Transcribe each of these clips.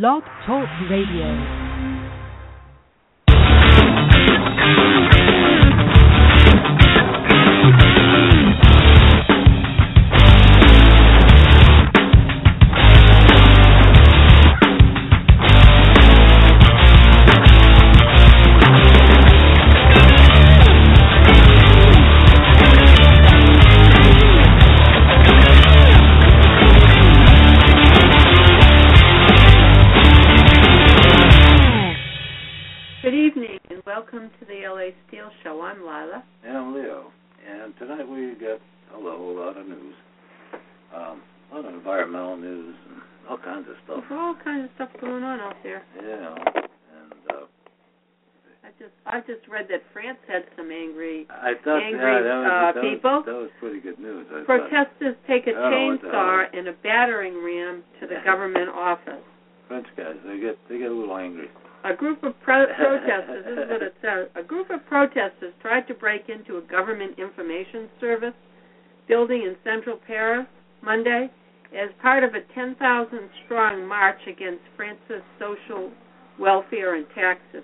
Blog Talk Radio. Welcome to the LA Steel Show. I'm Lila. And I'm Leo. And tonight we got a lot of news. A lot of environmental news and all kinds of stuff. There's all kinds of stuff going on out there. Yeah. And I just read that France had some angry people. That was pretty good news. Protesters take a chainsaw and a battering ram to the government office. French guys, they get a little angry. A group of protesters, this is what it says, a group of protesters tried to break into a government information service building in central Paris Monday as part of a 10,000-strong march against France's social welfare and taxes.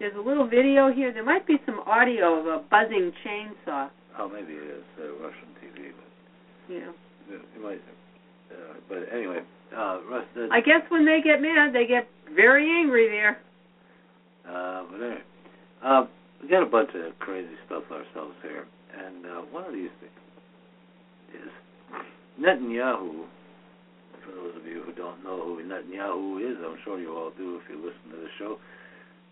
There's a little video here. There might be some audio of a buzzing chainsaw. Oh, maybe it is Russian TV. But yeah. It might, but anyway, I guess when they get mad, they get very angry there. But anyway, we got a bunch of crazy stuff ourselves here, and one of these things is Netanyahu. For those of you who don't know who Netanyahu is, I'm sure you all do if you listen to the show,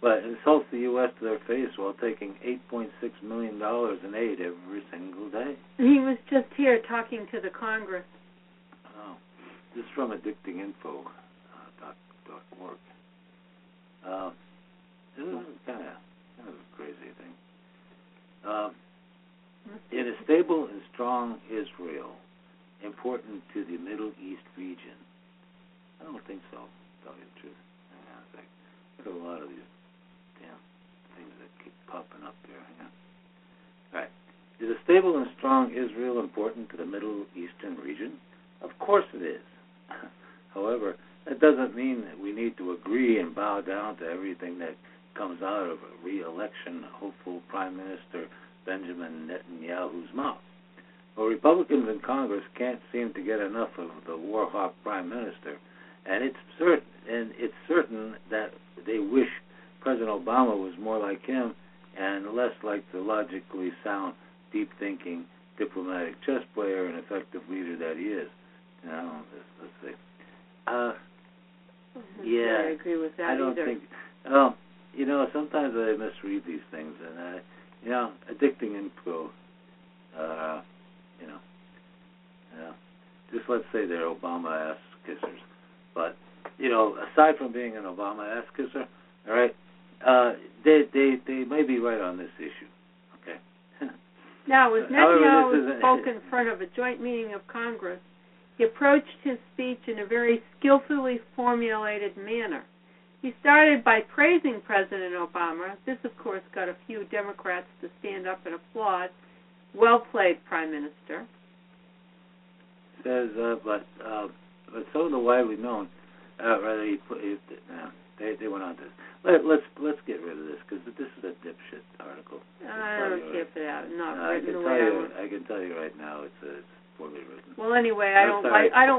but insults the U.S. to their face while taking $8.6 million in aid every single day. He was just here talking to the Congress. Oh, this is from addictinginfo.com. Work. This is kind of a crazy thing. In a stable and strong Israel, important to the Middle East region. I don't think so, to tell you the truth. I've got a lot of these damn things that keep popping up there. All right. Is a stable and strong Israel important to the Middle Eastern region? Of course it is. However, that doesn't mean that we need to agree and bow down to everything that comes out of a re-election hopeful Prime Minister Benjamin Netanyahu's mouth. Well, Republicans in Congress can't seem to get enough of the war-hawk Prime Minister, and it's certain that they wish President Obama was more like him and less like the logically sound, deep-thinking, diplomatic chess player and effective leader that he is. Now, let's see. Yeah, I agree with that. I don't think. Well, sometimes I misread these things, and addicting info. Just let's say they're Obama ass kissers, but aside from being an Obama ass kisser, all right, they may be right on this issue. Okay. Now, as Netanyahu spoke in front of a joint meeting of Congress, he approached his speech in a very skillfully formulated manner. He started by praising President Obama. This, of course, got a few Democrats to stand up and applaud. Well played, Prime Minister. Says, but so the widely known, they went on to this. Let's get rid of this because this is a dipshit article. I don't care for that. I can tell you right now, it's well, anyway, I don't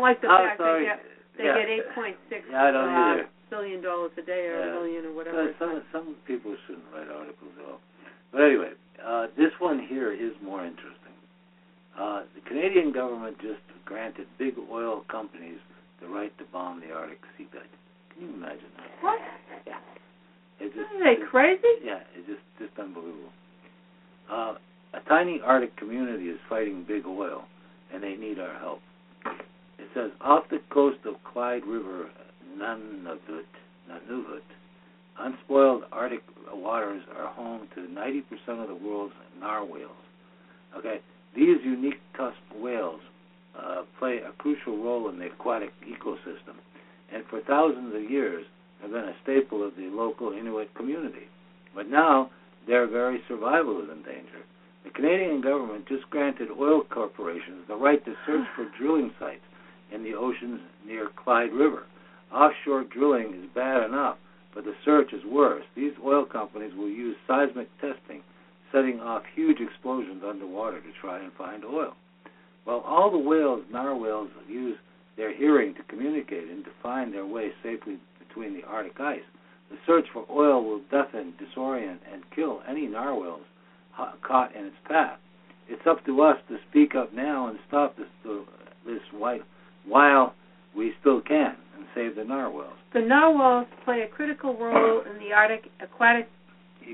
like the fact that they get $8.6 billion dollars a day or a billion or whatever. Some people shouldn't write articles at all. But anyway, this one here is more interesting. The Canadian government just granted big oil companies the right to bomb the Arctic seabed. Can you imagine that? What? Yeah. Isn't that crazy? Yeah, it's just unbelievable. A tiny Arctic community is fighting big oil, and they need our help. It says, off the coast of Clyde River, Nunavut, unspoiled Arctic waters are home to 90% of the world's narwhals. Okay, these unique tusked whales play a crucial role in the aquatic ecosystem, and for thousands of years have been a staple of the local Inuit community. But now, their very survival is in danger. The Canadian government just granted oil corporations the right to search for drilling sites in the oceans near Clyde River, Offshore drilling is bad enough, but the search is worse. These oil companies will use seismic testing, setting off huge explosions underwater to try and find oil. While all the whales, narwhals, use their hearing to communicate and to find their way safely between the Arctic ice, the search for oil will deafen, disorient, and kill any narwhals caught in its path. It's up to us to speak up now and stop this while we still can and save the narwhals. The narwhals play a critical role in the Arctic aquatic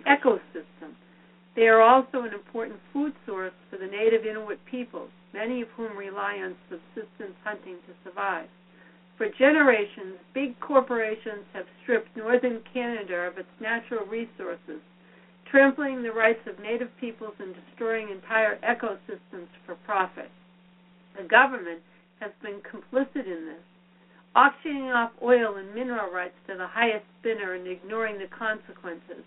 ecosystem. They are also an important food source for the native Inuit peoples, many of whom rely on subsistence hunting to survive. For generations, big corporations have stripped northern Canada of its natural resources, trampling the rights of native peoples and destroying entire ecosystems for profit. The government has been complicit in this, auctioning off oil and mineral rights to the highest bidder and ignoring the consequences.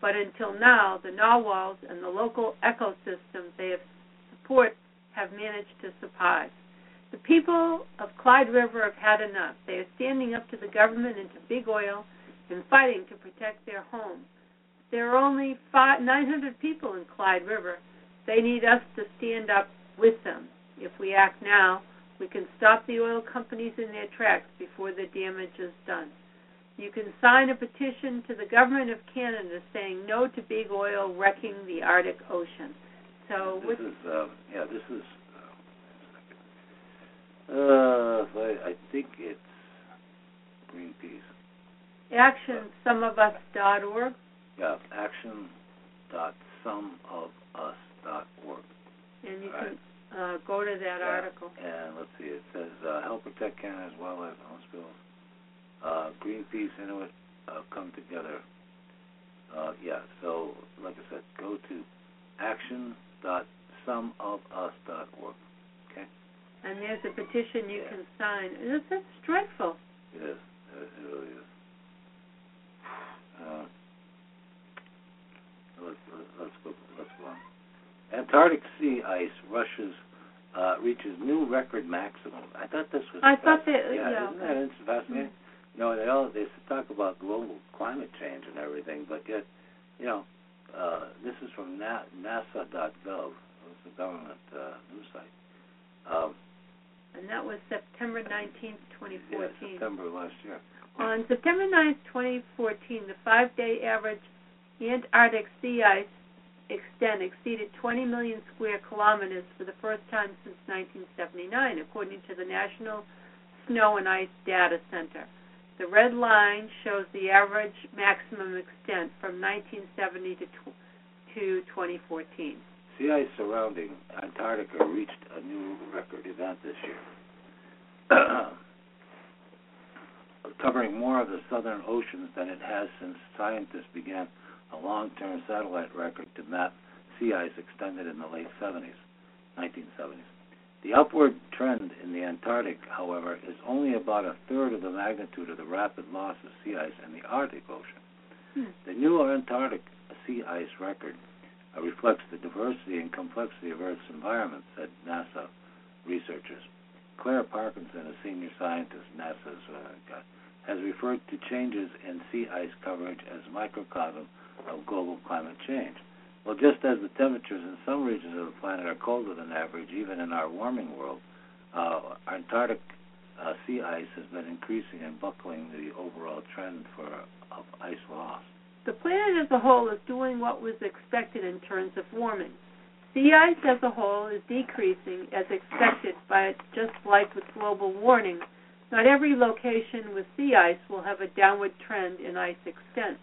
But until now, the narwhals and the local ecosystems they have support have managed to survive. The people of Clyde River have had enough. They are standing up to the government and to big oil and fighting to protect their home. There are only 900 people in Clyde River. They need us to stand up with them. If we act now, we can stop the oil companies in their tracks before the damage is done. You can sign a petition to the government of Canada saying no to big oil wrecking the Arctic Ocean. So I think it's Greenpeace. ActionSomeOfUs.org. Yeah, action.someofus.org. And you can go to that article. And let's see, it says help protect Canada's wildlife and hospitals. Greenpeace, Inuit come together. So like I said, go to action.someofus.org. Okay? And there's a petition you can sign. This is dreadful. It is. It really is. Let's go on. Antarctic sea ice reaches new record maximum. I thought this was. Isn't that interesting? Fascinating. Mm-hmm. No, they talk about global climate change and everything, but yet, this is from NASA.gov. It's a government news site. And that was September 19th, 2014. Yeah, September last year. On September 9th, 2014, the 5-day average Antarctic sea ice extent exceeded 20 million square kilometers for the first time since 1979, according to the National Snow and Ice Data Center. The red line shows the average maximum extent from 1970 to 2014. Sea ice surrounding Antarctica reached a new record event this year, covering more of the southern oceans than it has since scientists began a long-term satellite record to map sea ice extended in the late 1970s. The upward trend in the Antarctic, however, is only about a third of the magnitude of the rapid loss of sea ice in the Arctic Ocean. The new Antarctic sea ice record reflects the diversity and complexity of Earth's environment, said NASA researchers. Claire Parkinson, a senior scientist, NASA's has referred to changes in sea ice coverage as microcosm of global climate change. Well, just as the temperatures in some regions of the planet are colder than average, even in our warming world, Antarctic sea ice has been increasing and buckling the overall trend of ice loss. The planet as a whole is doing what was expected in terms of warming. Sea ice as a whole is decreasing as expected, but just like with global warming, not every location with sea ice will have a downward trend in ice extent.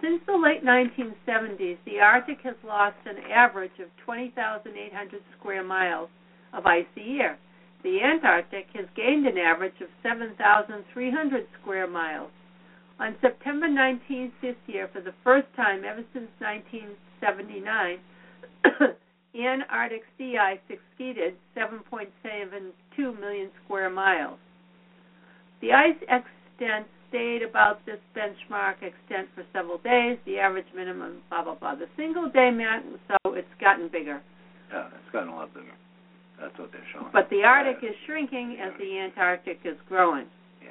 Since the late 1970s, the Arctic has lost an average of 20,800 square miles of ice a year. The Antarctic has gained an average of 7,300 square miles. On September 19th this year, for the first time ever since 1979, Antarctic sea ice exceeded 7.72 million square miles. The ice extent stayed about this benchmark extent for several days, the average minimum, blah, blah, blah. The single day max, so it's gotten bigger. Yeah, it's gotten a lot bigger. That's what they're showing. But the Arctic is shrinking as the Antarctic is growing. Yeah.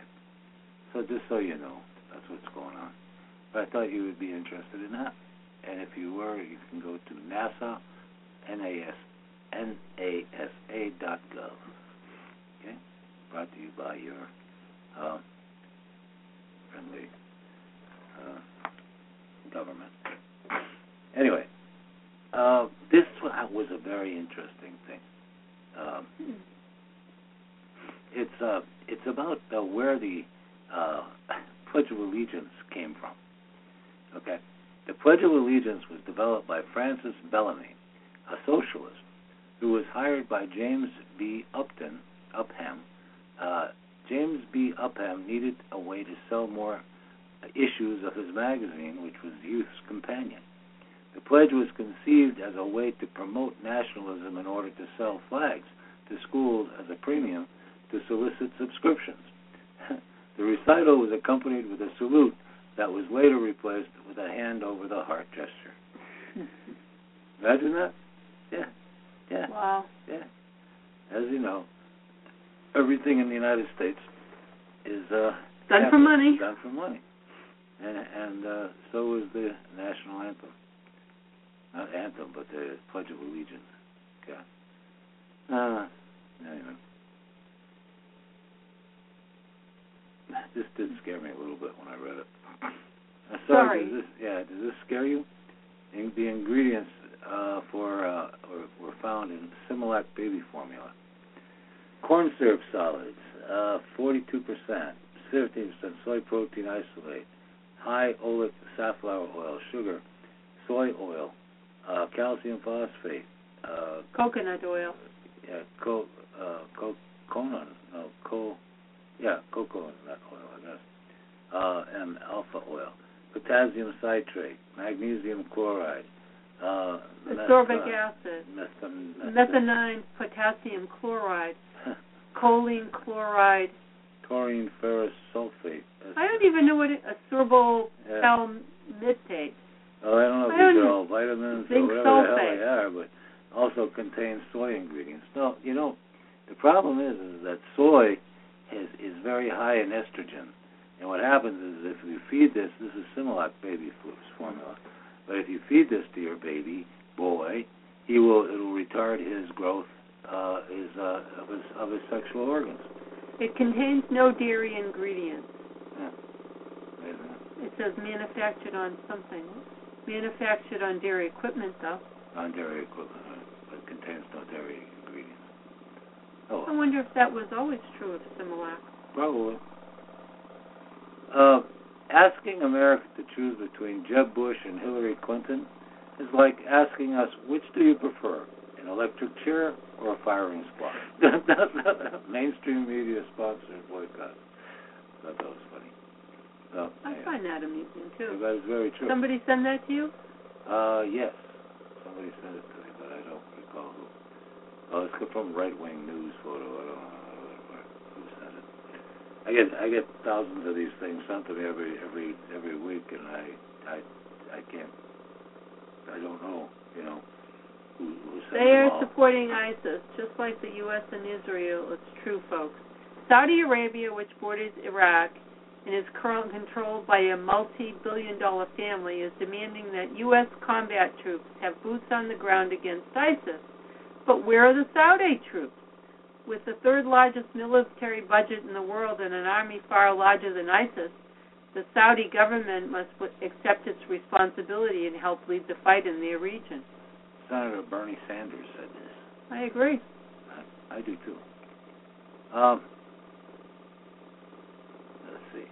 So just so you know, that's what's going on. But I thought you would be interested in that. And if you were, you can go to NASA, NASA.gov. Okay? Brought to you by your friendly government. Anyway, this was a very interesting thing. It's about where the Pledge of Allegiance came from. Okay, the Pledge of Allegiance was developed by Francis Bellamy, a socialist who was hired by James B. Upham. James B. Upham needed a way to sell more issues of his magazine, which was Youth's Companion. The pledge was conceived as a way to promote nationalism in order to sell flags to schools as a premium to solicit subscriptions. The recital was accompanied with a salute that was later replaced with a hand over the heart gesture. Imagine that? Yeah. Yeah. Wow. Yeah. As you know, everything in the United States is done for money. Done for money. And so is the national anthem. Not anthem, but the Pledge of Allegiance. Okay. Anyway. This did scare me a little bit when I read it. Sorry. Does this scare you? The ingredients were found in Similac baby formula. Corn syrup solids, 42%, 15% soy protein isolate, high oleic safflower oil, sugar, soy oil, calcium phosphate, coconut oil. Coconut oil, I guess, and alpha oil, potassium citrate, magnesium chloride, ascorbic acid, methionine, potassium chloride, choline chloride, taurine ferrous sulfate. I don't even know what ascorbyl palmitate. Oh, I don't know if these are all vitamins or whatever the hell they are, but also contains soy ingredients. No, you know, the problem is that soy is very high in estrogen. And what happens is if you feed this, this is Similac baby formula, but if you feed this to your baby boy, it will retard his growth of his sexual organs. It contains no dairy ingredients. Yeah. It says manufactured on dairy equipment, though. On dairy equipment, but it contains no dairy ingredients. Oh. I wonder if that was always true of Similac. Probably. Asking America to choose between Jeb Bush and Hillary Clinton is like asking us, which do you prefer, an electric chair or a firing squad? Mainstream media sponsored boycott. I thought that was funny. So, I find that amusing, too. That is very true. Somebody send that to you? Yes. Somebody sent it to me, but I don't recall who. Oh, it's from right-wing news photo. I don't know who sent it. I get thousands of these things sent to me every week, and I can't. I don't know. You know who sent them all. They are supporting ISIS, just like the U.S. and Israel. It's true, folks. Saudi Arabia, which borders Iraq and is currently controlled by a multi-billion-dollar family, is demanding that U.S. combat troops have boots on the ground against ISIS. But where are the Saudi troops? With the third largest military budget in the world and an army far larger than ISIS, the Saudi government must accept its responsibility and help lead the fight in their region. Senator Bernie Sanders said this. I agree. I do too. Let's see.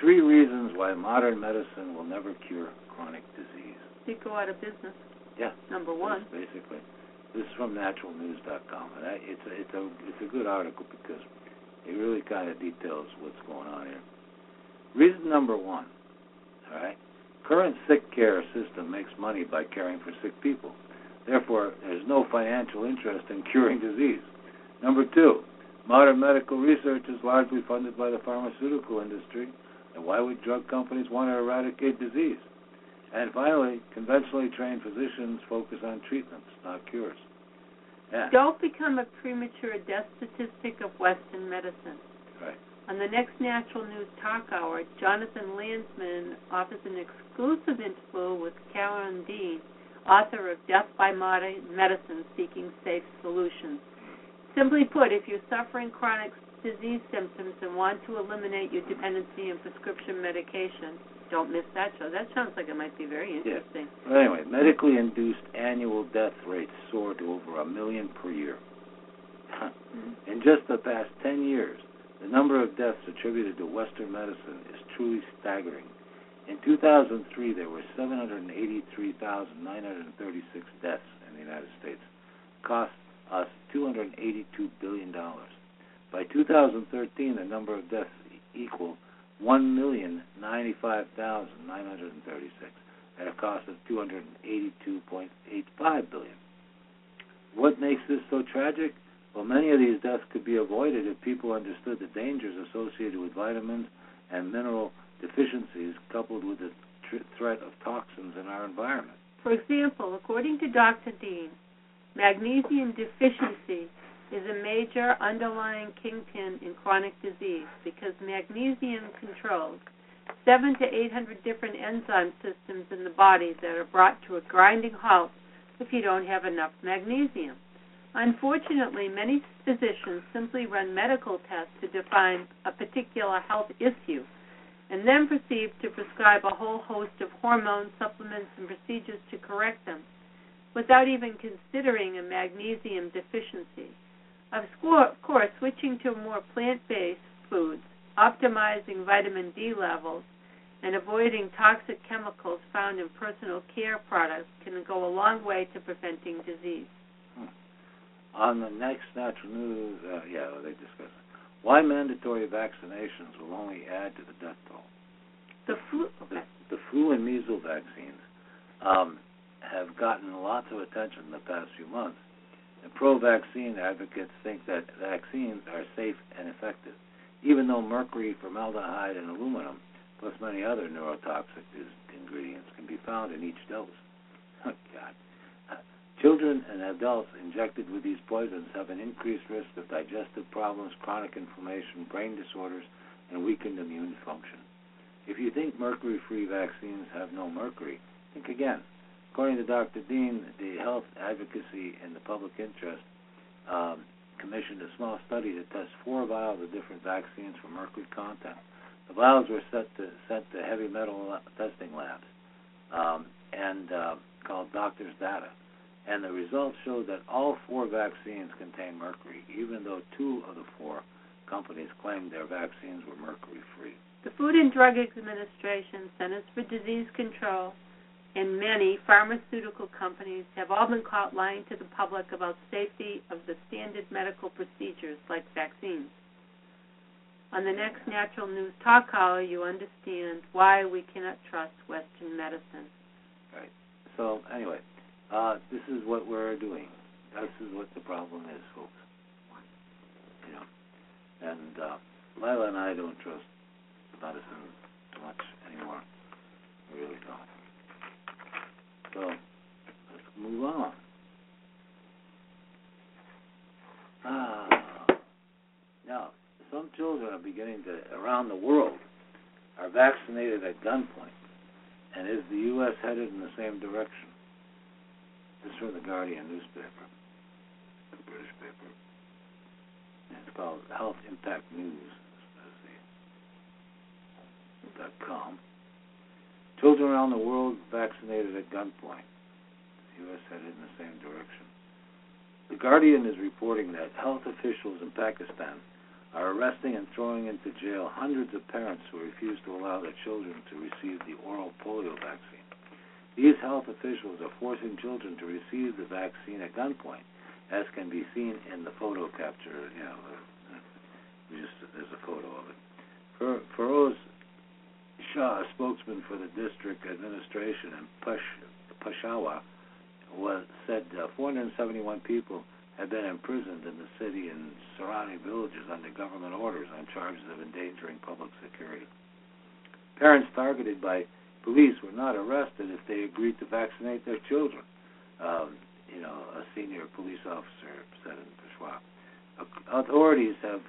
3 reasons why modern medicine will never cure chronic disease. They go out of business. Yeah. Number one. Basically. This is from naturalnews.com, and it's a good article because it really kind of details what's going on here. Reason number 1, all right, current sick care system makes money by caring for sick people. Therefore, there's no financial interest in curing disease. Number 2, modern medical research is largely funded by the pharmaceutical industry, and why would drug companies want to eradicate disease? And finally, conventionally trained physicians focus on treatments, not cures. Yeah. Don't become a premature death statistic of Western medicine. Right. On the next Natural News Talk Hour, Jonathan Landsman offers an exclusive interview with Karen Dean, author of Death by Medicine, Seeking Safe Solutions. Simply put, if you're suffering chronic disease symptoms and want to eliminate your dependency on prescription medication, don't miss that show. That sounds like it might be very interesting. Yeah. Well, anyway, medically induced annual death rates soared to over 1 million per year. In just the past 10 years, the number of deaths attributed to Western medicine is truly staggering. In 2003, there were 783,936 deaths in the United States. It cost us $282 billion. By 2013, the number of deaths equaled 1,095,936 at a cost of $282.85 billion. What makes this so tragic? Well, many of these deaths could be avoided if people understood the dangers associated with vitamins and mineral deficiencies coupled with the threat of toxins in our environment. For example, according to Dr. Dean, magnesium deficiency is a major underlying kingpin in chronic disease because magnesium controls 700 to 800 different enzyme systems in the body that are brought to a grinding halt if you don't have enough magnesium. Unfortunately, many physicians simply run medical tests to define a particular health issue and then proceed to prescribe a whole host of hormones, supplements, and procedures to correct them without even considering a magnesium deficiency. Of course, switching to more plant-based foods, optimizing vitamin D levels, and avoiding toxic chemicals found in personal care products can go a long way to preventing disease. On the next Natural News, they discuss why mandatory vaccinations will only add to the death toll. The flu and measles vaccines have gotten lots of attention in the past few months, and pro-vaccine advocates think that vaccines are safe and effective, even though mercury, formaldehyde, and aluminum, plus many other neurotoxic ingredients, can be found in each dose. Oh, God. Children and adults injected with these poisons have an increased risk of digestive problems, chronic inflammation, brain disorders, and weakened immune function. If you think mercury-free vaccines have no mercury, think again. According to Dr. Dean, the Health Advocacy and the Public Interest commissioned a small study to test 4 vials of different vaccines for mercury content. The vials were sent to heavy metal testing labs and called Doctor's Data. And the results showed that all 4 vaccines contain mercury, even though 2 of the 4 companies claimed their vaccines were mercury-free. The Food and Drug Administration, Centers for Disease Control, and many pharmaceutical companies have all been caught lying to the public about safety of the standard medical procedures like vaccines. On the next Natural News Talk Hour, you understand why we cannot trust Western medicine. Right. So, anyway... this is what we're doing. This is what the problem is, folks. You know, and Lila and I don't trust medicine much anymore. We really don't. So let's move on. Now, some children are beginning to, around the world, are vaccinated at gunpoint. And is the U.S. headed in the same direction? This is from the Guardian newspaper, the British paper. It's called Health Impact News, .com. Children around the world vaccinated at gunpoint. The U.S. headed in the same direction. The Guardian is reporting that health officials in Pakistan are arresting and throwing into jail hundreds of parents who refuse to allow their children to receive the oral polio vaccine. These health officials are forcing children to receive the vaccine at gunpoint, as can be seen in the photo capture. You know, there's a photo of it. Feroz Shah, a spokesman for the district administration in Peshawar, said 471 people have been imprisoned in the city and surrounding villages under government orders on charges of endangering public security. Parents targeted by police were not arrested if they agreed to vaccinate their children, a senior police officer said in Peshawar. Authorities have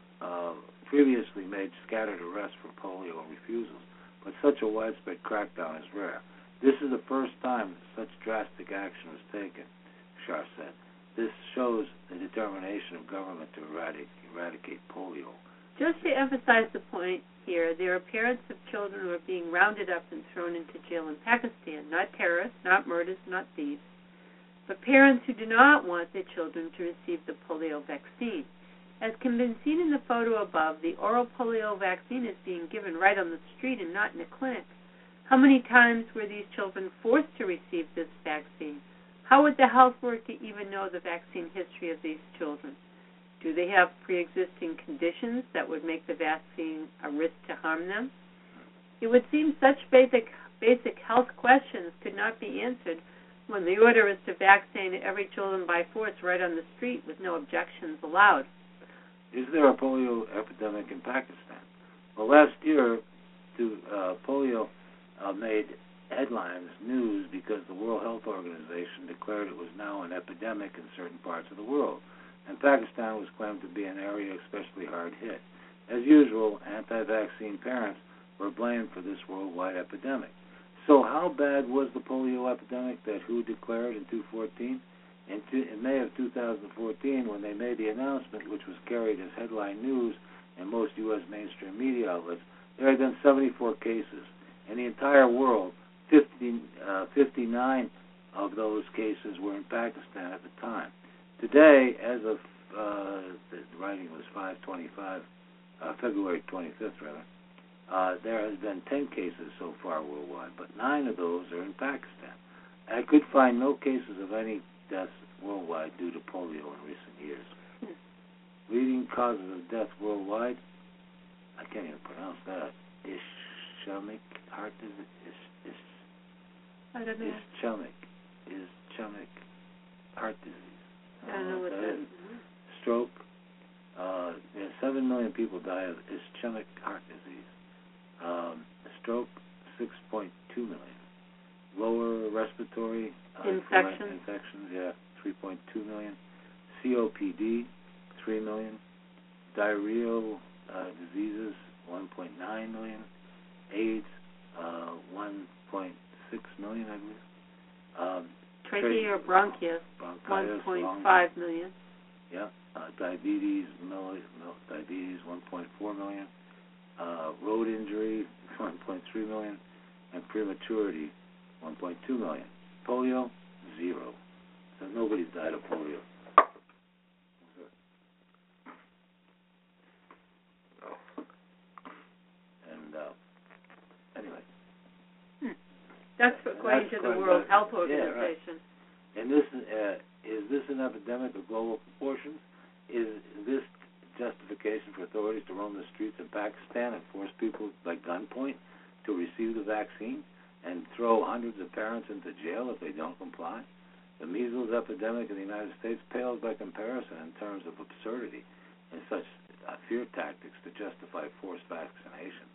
previously made scattered arrests for polio refusals, but such a widespread crackdown is rare. This is the first time such drastic action was taken, Shah said. This shows the determination of government to eradicate polio. Just to emphasize the point here, there are parents of children who are being rounded up and thrown into jail in Pakistan, not terrorists, not murders, not thieves, but parents who do not want their children to receive the polio vaccine. As can be seen in the photo above, the oral polio vaccine is being given right on the street and not in a clinic. How many times were these children forced to receive this vaccine? How would the health worker even know the vaccine history of these children? Do they have pre-existing conditions that would make the vaccine a risk to harm them? It would seem such basic health questions could not be answered when the order is to vaccinate every children by force right on the street with no objections allowed. Is there a polio epidemic in Pakistan? Well, last year, polio made headlines news because the World Health Organization declared it was now an epidemic in certain parts of the world, and Pakistan was claimed to be an area especially hard hit. As usual, anti-vaccine parents were blamed for this worldwide epidemic. So how bad was the polio epidemic that WHO declared in 2014? In May of 2014, when they made the announcement, which was carried as headline news in most U.S. mainstream media outlets, there had been 74 cases. In the entire world, 59 of those cases were in Pakistan at the time. Today, as of the writing was 5/25, February 25th, there has been 10 cases so far worldwide, but 9 of those are in Pakistan. I could find no cases of any deaths worldwide due to polio in recent years. Leading causes of death worldwide, I can't even pronounce that, ischemic heart disease, ischemic heart disease. I don't know what that is. Stroke. 7 million people die of ischemic heart disease. Stroke, 6.2 million. Lower respiratory infections, 3.2 million. COPD, 3 million. Diarrheal diseases, 1.9 million. AIDS, 1.6 million, I believe. Trachea or bronchitis, 1.5 million. Yeah. Diabetes, 1.4 million. Road injury, 1.3 million. And prematurity, 1.2 million. Polio, 0. So nobody's died of polio. And anyway. That's according to the World Health Organization. Yeah, right. And this is this an epidemic of global proportions? Is this justification for authorities to roam the streets in Pakistan and force people by gunpoint to receive the vaccine and throw hundreds of parents into jail if they don't comply? The measles epidemic in the United States pales by comparison in terms of absurdity and such fear tactics to justify forced vaccinations.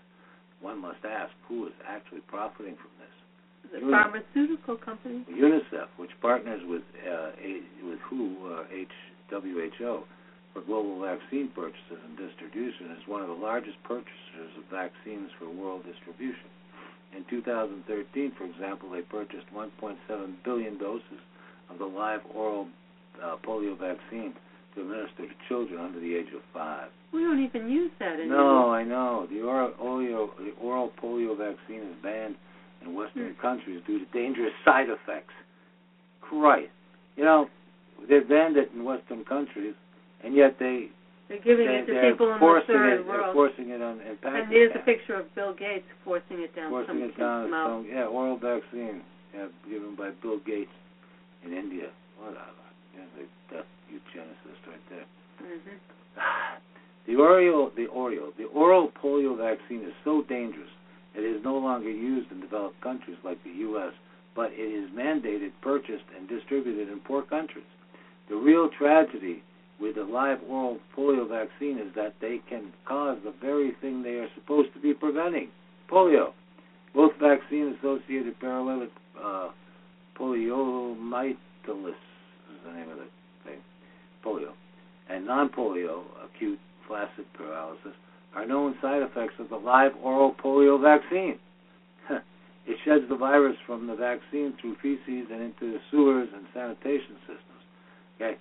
One must ask who is actually profiting from this. The pharmaceutical company. UNICEF, which partners with WHO for global vaccine purchases and distribution, is one of the largest purchasers of vaccines for world distribution. In 2013, for example, they purchased 1.7 billion doses of the live oral polio vaccine to administer to children under the age of 5. We don't even use that anymore. No, I know. The oral polio vaccine is banned in Western countries due to dangerous side effects. Christ. You know, they've banned it in Western countries, and yet they're forcing it on in Pakistan. And there's a picture of Bill Gates forcing it down someone's mouth. Yeah, oral vaccine given by Bill Gates in India. What a death eugenicist right there. Mm-hmm. The oral polio vaccine is so dangerous it is no longer used in developed countries like the U.S., but it is mandated, purchased, and distributed in poor countries. The real tragedy with the live oral polio vaccine is that they can cause the very thing they are supposed to be preventing, polio. Both vaccine-associated paralytic poliomyelitis is the name of the thing, polio, and non-polio acute flaccid paralysis are known side effects of the live oral polio vaccine. It sheds the virus from the vaccine through feces and into the sewers and sanitation systems. Okay.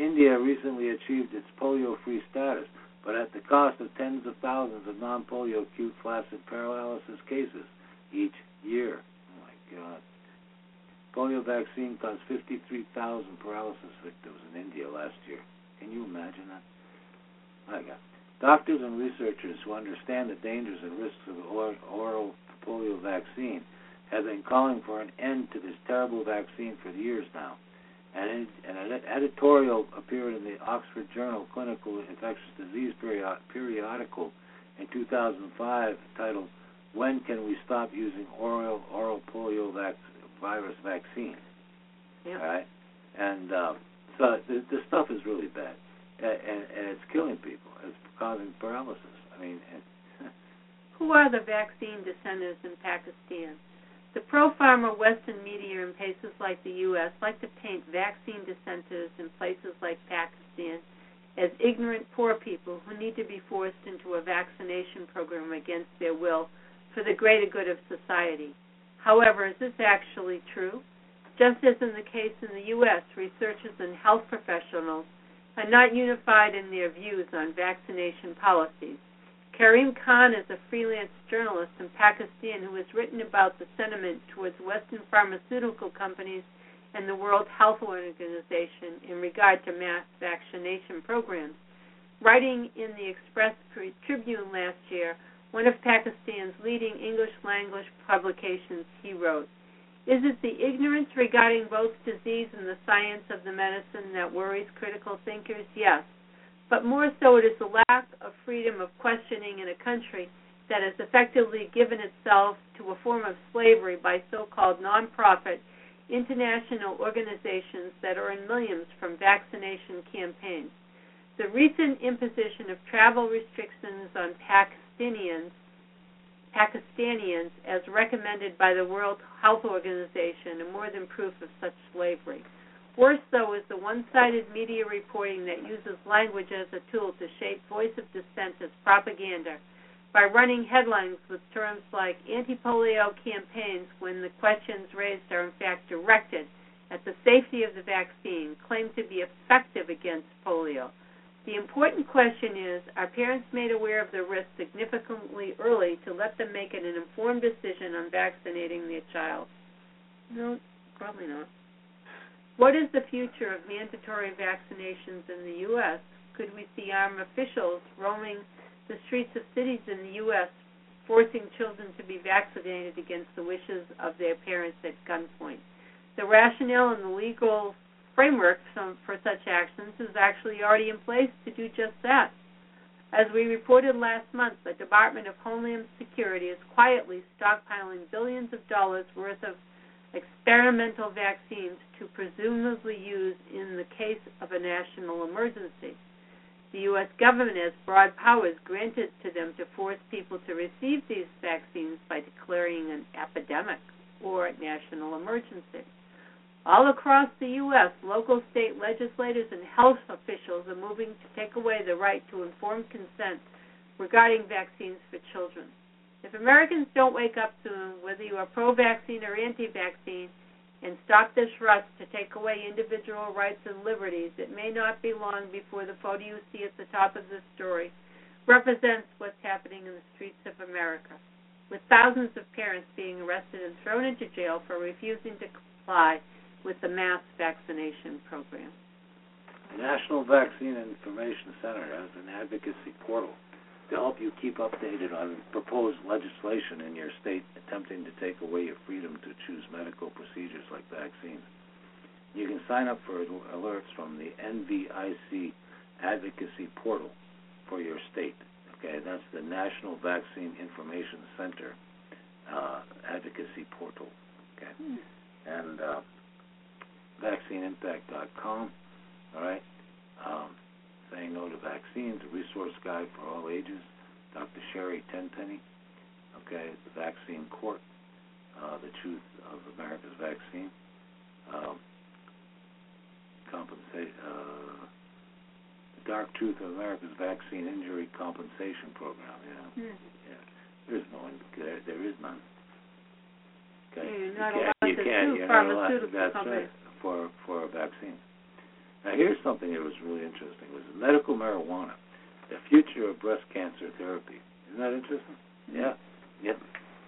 India recently achieved its polio-free status, but at the cost of tens of thousands of non-polio acute flaccid paralysis cases each year. Oh, my God. Polio vaccine caused 53,000 paralysis victims in India last year. Can you imagine that? My God. Doctors and researchers who understand the dangers and risks of the oral polio vaccine have been calling for an end to this terrible vaccine for years now. And an editorial appeared in the Oxford Journal of Clinical Infectious Disease periodical in 2005 titled, "When Can We Stop Using Oral Polio Virus Vaccine?" Yeah. All right? And so this stuff is really bad. And it's killing people. It's causing paralysis. I mean, who are the vaccine dissenters in Pakistan? The pro-pharma Western media in places like the U.S. like to paint vaccine dissenters in places like Pakistan as ignorant poor people who need to be forced into a vaccination program against their will for the greater good of society. However, is this actually true? Just as in the case in the U.S., researchers and health professionals are not unified in their views on vaccination policies. Karim Khan is a freelance journalist in Pakistan who has written about the sentiment towards Western pharmaceutical companies and the World Health Organization in regard to mass vaccination programs. Writing in the Express Tribune last year, one of Pakistan's leading English-language publications, he wrote, "Is it the ignorance regarding both disease and the science of the medicine that worries critical thinkers? Yes. But more so it is the lack of freedom of questioning in a country that has effectively given itself to a form of slavery by so-called nonprofit international organizations that earn millions from vaccination campaigns. The recent imposition of travel restrictions on Pakistanians as recommended by the World Health Organization are more than proof of such slavery. Worse, though, is the one-sided media reporting that uses language as a tool to shape voice of dissent as propaganda by running headlines with terms like anti-polio campaigns when the questions raised are in fact directed at the safety of the vaccine, claimed to be effective against polio. The important question is, are parents made aware of the risk significantly early to let them make an informed decision on vaccinating their child? No, probably not. What is the future of mandatory vaccinations in the U.S.? Could we see armed officials roaming the streets of cities in the U.S., forcing children to be vaccinated against the wishes of their parents at gunpoint? The rationale and the legal framework for such actions is actually already in place to do just that. As we reported last month, the Department of Homeland Security is quietly stockpiling billions of dollars worth of experimental vaccines to presumably use in the case of a national emergency. The U.S. government has broad powers granted to them to force people to receive these vaccines by declaring an epidemic or national emergency. All across the U.S., local state legislators and health officials are moving to take away the right to informed consent regarding vaccines for children. If Americans don't wake up soon, whether you are pro-vaccine or anti-vaccine, and stop this rush to take away individual rights and liberties, it may not be long before the photo you see at the top of this story represents what's happening in the streets of America, with thousands of parents being arrested and thrown into jail for refusing to comply with the mass vaccination program. The National Vaccine Information Center has an advocacy portal to help you keep updated on proposed legislation in your state attempting to take away your freedom to choose medical procedures like vaccines. You can sign up for alerts from the NVIC advocacy portal for your state. Okay, that's the National Vaccine Information Center advocacy portal. Okay, and vaccineimpact.com. All right. Saying No to Vaccines, a resource guide for all ages, Dr. Sherry Tenpenny, okay, the Vaccine Court, the Truth of America's Vaccine, dark truth of America's vaccine injury compensation program. Yeah, yeah. There is none. Okay. You're not allowed to sue pharmaceutical companies for a vaccine. Now, here's something that was really interesting: was medical marijuana, the future of breast cancer therapy. Isn't that interesting? Yeah, yeah.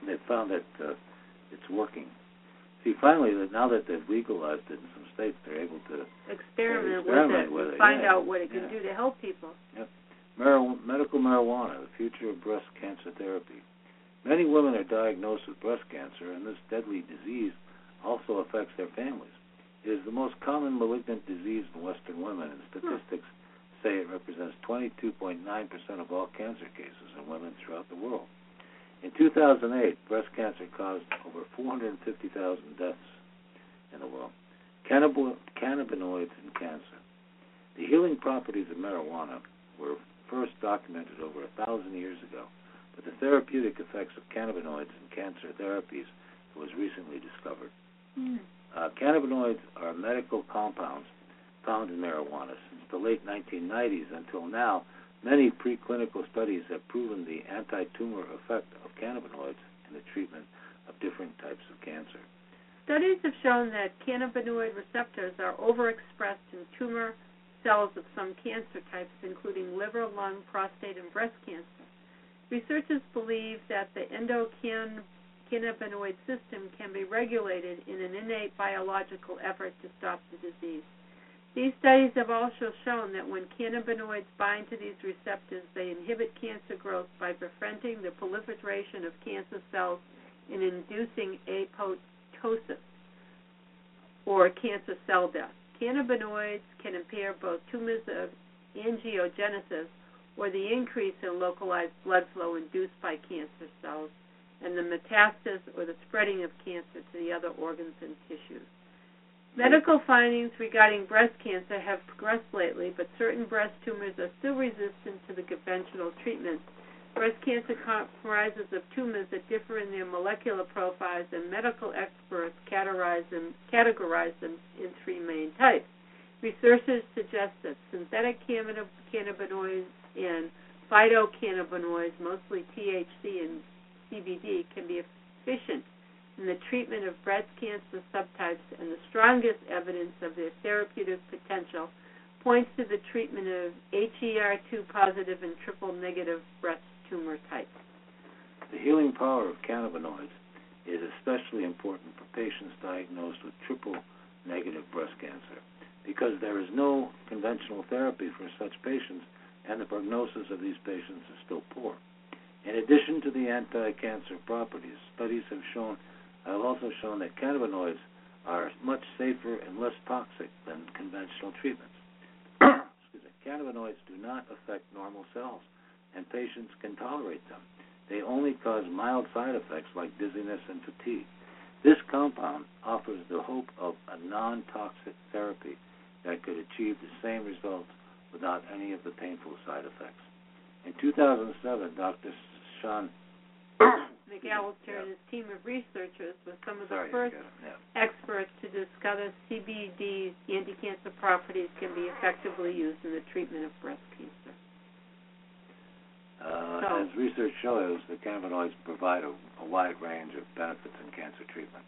They found that it's working. See, finally, now that they've legalized it in some states, they're able to experiment with it. Find out what it can do to help people. Yep. Medical marijuana, the future of breast cancer therapy. Many women are diagnosed with breast cancer, and this deadly disease also affects their families. It is the most common malignant disease in Western women, and statistics say it represents 22.9% of all cancer cases in women throughout the world. In 2008, breast cancer caused over 450,000 deaths in the world. Cannabinoids and cancer. The healing properties of marijuana were first documented over 1,000 years ago, but the therapeutic effects of cannabinoids and cancer therapies was recently discovered. Cannabinoids are medical compounds found in marijuana. Since the late 1990s until now, many preclinical studies have proven the anti-tumor effect of cannabinoids in the treatment of different types of cancer. Studies have shown that cannabinoid receptors are overexpressed in tumor cells of some cancer types, including liver, lung, prostate, and breast cancer. Researchers believe that the endocannabinoid system can be regulated in an innate biological effort to stop the disease. These studies have also shown that when cannabinoids bind to these receptors, they inhibit cancer growth by preventing the proliferation of cancer cells and inducing apoptosis, or cancer cell death. Cannabinoids can impair both tumors of angiogenesis, or the increase in localized blood flow induced by cancer cells, and the metastasis, or the spreading of cancer to the other organs and tissues. Medical findings regarding breast cancer have progressed lately, but certain breast tumors are still resistant to the conventional treatment. Breast cancer comprises of tumors that differ in their molecular profiles, and medical experts categorize them in three main types. Researchers suggest that synthetic cannabinoids and phytocannabinoids, mostly THC and CBD, can be efficient in the treatment of breast cancer subtypes, and the strongest evidence of their therapeutic potential points to the treatment of HER2-positive and triple-negative breast tumor types. The healing power of cannabinoids is especially important for patients diagnosed with triple-negative breast cancer, because there is no conventional therapy for such patients, and the prognosis of these patients is still poor. In addition to the anti-cancer properties, studies have also shown that cannabinoids are much safer and less toxic than conventional treatments. Excuse me. Cannabinoids do not affect normal cells, and patients can tolerate them. They only cause mild side effects like dizziness and fatigue. This compound offers the hope of a non-toxic therapy that could achieve the same results without any of the painful side effects. In 2007, Dr. Sean McAllister and his team of researchers were some of the first experts to discover CBD's anti-cancer properties can be effectively used in the treatment of breast cancer. As research shows, the cannabinoids provide a wide range of benefits in cancer treatment,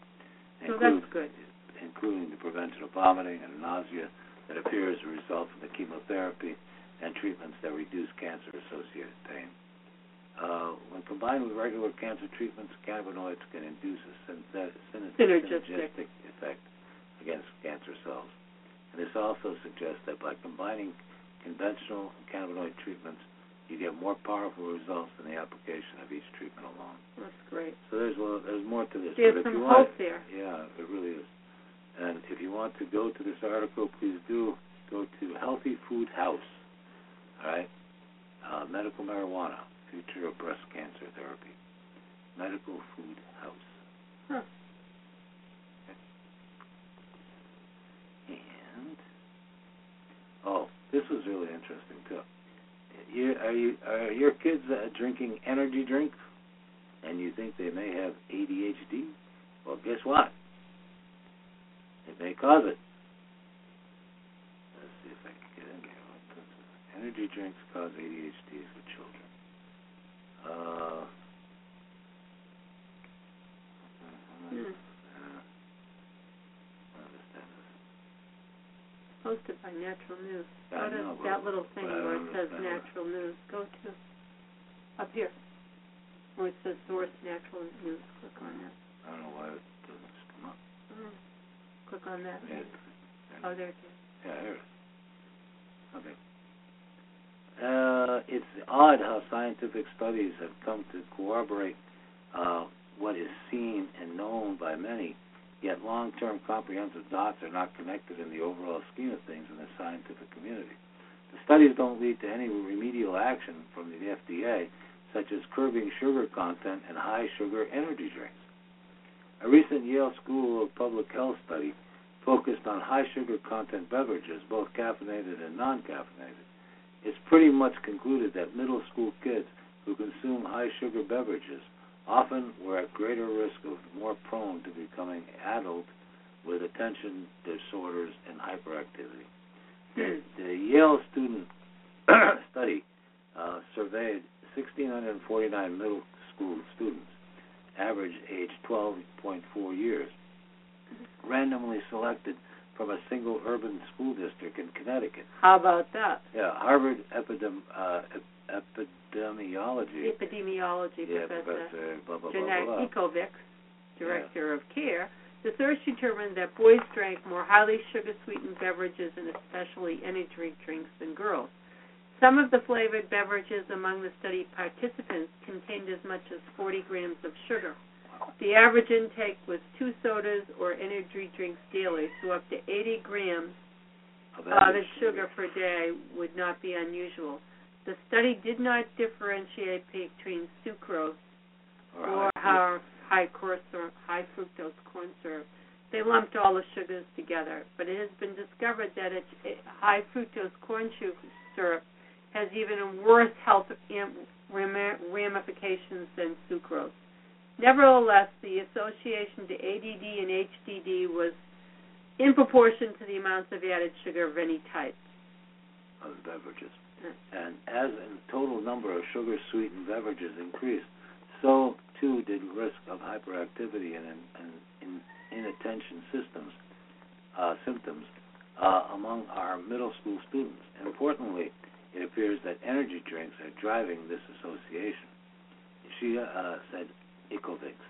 including the prevention of vomiting and nausea that appear as a result of the chemotherapy and treatments that reduce cancer-associated pain. When combined with regular cancer treatments, cannabinoids can induce a synergistic effect against cancer cells. And this also suggests that by combining conventional and cannabinoid treatments, you get more powerful results than the application of each treatment alone. That's great. So there's more to this. There's some hope there. Yeah, it really is. And if you want to go to this article, please do go to Healthy Food House. All right? Medical marijuana, future of breast cancer therapy. Medical Food House. Huh. Okay. And, this was really interesting, too. Are your kids drinking energy drinks, and you think they may have ADHD? Well, guess what? It may cause it. Let's see if I can get in here. Energy drinks cause ADHD for children. Posted by Natural News. Go to that little thing where it says Natural News. Go to up here where it says Source Natural News. Click on that. I don't know why it doesn't come up. Click on that. Yeah. Oh, there it is. Yeah, here it is. Okay. It's odd how scientific studies have come to corroborate what is seen and known by many, yet long-term comprehensive dots are not connected in the overall scheme of things in the scientific community. The studies don't lead to any remedial action from the FDA, such as curbing sugar content and high-sugar energy drinks. A recent Yale School of Public Health study focused on high-sugar content beverages, both caffeinated and non-caffeinated. It's pretty much concluded that middle school kids who consume high-sugar beverages often were at greater risk of more prone to becoming adult with attention disorders and hyperactivity. The Yale student study surveyed 1,649 middle school students, average age 12.4 years, randomly selected from a single urban school district in Connecticut. How about that? Yeah, Harvard epidemiology professor blah, blah, Jeannette Ickovics, director of care. The search determined that boys drank more highly sugar-sweetened beverages and especially energy drinks than girls. Some of the flavored beverages among the study participants contained as much as 40 grams of sugar. The average intake was 2 sodas or energy drinks daily, so up to 80 grams of sugar per day would not be unusual. The study did not differentiate between sucrose or high fructose corn syrup. They lumped all the sugars together, but it has been discovered that high fructose corn syrup has even worse health ramifications than sucrose. Nevertheless, the association to ADD and HDD was in proportion to the amounts of added sugar of any type. Of beverages. And as the total number of sugar-sweetened beverages increased, so too did risk of hyperactivity and inattention symptoms among our middle school students. And importantly, it appears that energy drinks are driving this association. She said... Ickovics.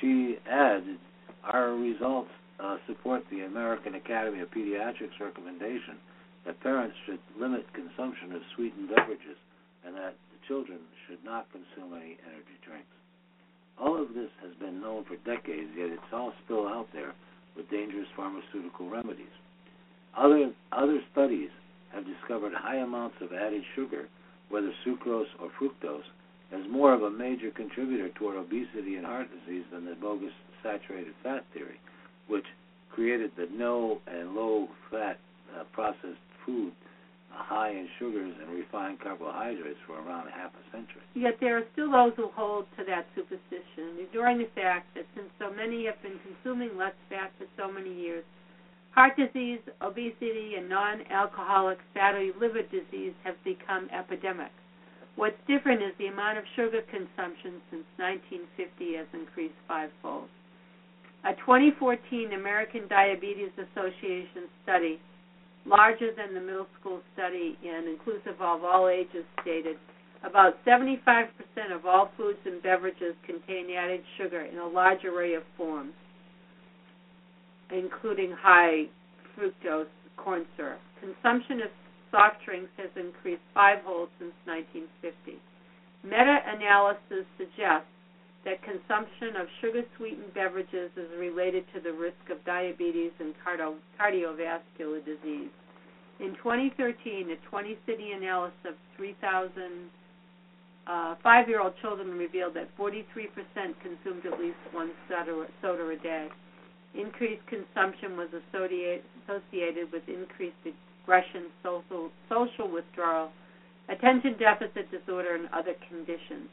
She added, our results support the American Academy of Pediatrics recommendation that parents should limit consumption of sweetened beverages and that the children should not consume any energy drinks. All of this has been known for decades, yet it's all still out there with dangerous pharmaceutical remedies. Other studies have discovered high amounts of added sugar, whether sucrose or fructose, as more of a major contributor toward obesity and heart disease than the bogus saturated fat theory, which created the no and low-fat processed food high in sugars and refined carbohydrates for around half a century. Yet there are still those who hold to that superstition, ignoring the fact that since so many have been consuming less fat for so many years, heart disease, obesity, and non-alcoholic fatty liver disease have become epidemics. What's different is the amount of sugar consumption since 1950 has increased 5-fold. A 2014 American Diabetes Association study, larger than the middle school study and inclusive of all ages, stated about 75% of all foods and beverages contain added sugar in a large array of forms, including high fructose corn syrup. Consumption of soft drinks has increased 5-fold since 1950. Meta-analysis suggests that consumption of sugar-sweetened beverages is related to the risk of diabetes and cardiovascular disease. In 2013, a 20-city analysis of 3,000 5-year-old children revealed that 43% consumed at least one soda a day. Increased consumption was associated with increased aggression, social withdrawal, attention deficit disorder, and other conditions.